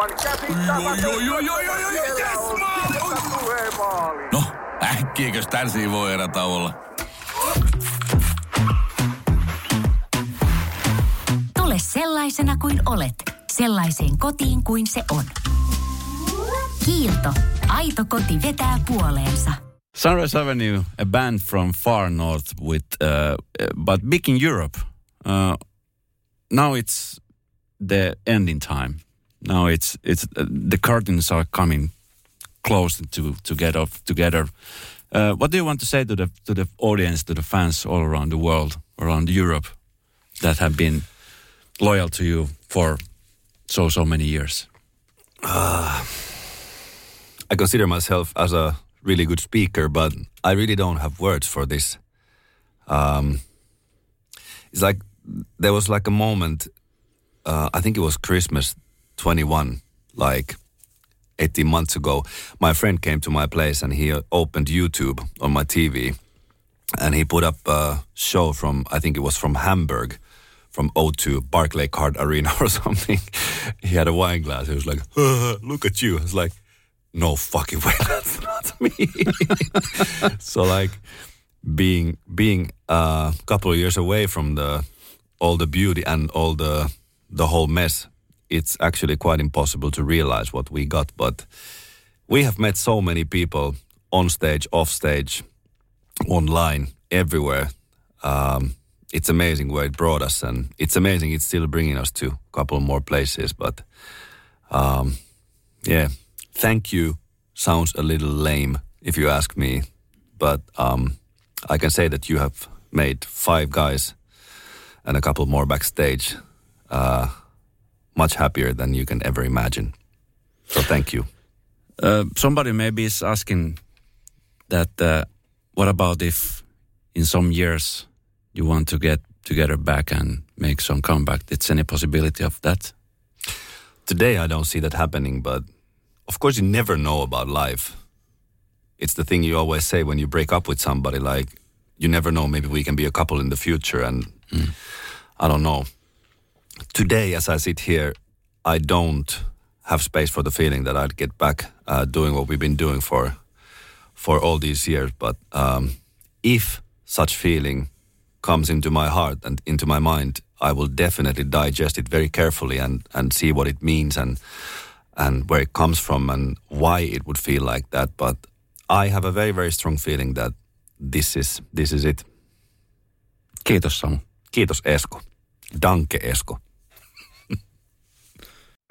aivan käsittämätöntä. No, äkkiäkös tän siinä voi erata olla? Tule sellaisena kuin olet, sellaiseen kotiin kuin se on. Kiilto. Aito koti vetää puoleensa. Sunrise Avenue, a band from far north with but big in Europe. Now it's the ending time. Now it's the curtains are coming close to get off together. What do you want to say to the audience, to the fans all around the world, around Europe, that have been loyal to you for so many years? I consider myself as a really good speaker, but I really don't have words for this. It's like there was like a moment. I think it was Christmas 21, like 18 months ago. My friend came to my place and he opened YouTube on my TV, and he put up a show from Hamburg, from O2 Barclaycard Arena or something. He had a wine glass. He was like, "Look at you!" It's like, no fucking way, that's not me. So like being a couple of years away from all the beauty and all the whole mess, it's actually quite impossible to realize what we got. But we have met so many people on stage, off stage, online, everywhere. It's amazing where it brought us, and it's amazing it's still bringing us to a couple more places. But yeah. Thank you sounds a little lame if you ask me, but I can say that you have made 5 guys and a couple more backstage much happier than you can ever imagine. So thank you. Somebody maybe is asking that what about if in some years you want to get together back and make some comeback? Is any possibility of that? Today I don't see that happening, but of course, you never know about life. It's the thing you always say when you break up with somebody, like, you never know, maybe we can be a couple in the future, and I don't know. Today, as I sit here, I don't have space for the feeling that I'd get back doing what we've been doing for all these years. But if such feeling comes into my heart and into my mind, I will definitely digest it very carefully and see what it means and where it comes from and why it would feel like that. But I have a very, very strong feeling that this is it. Kiitos, Samu. Kiitos, Esko. Danke, Esko.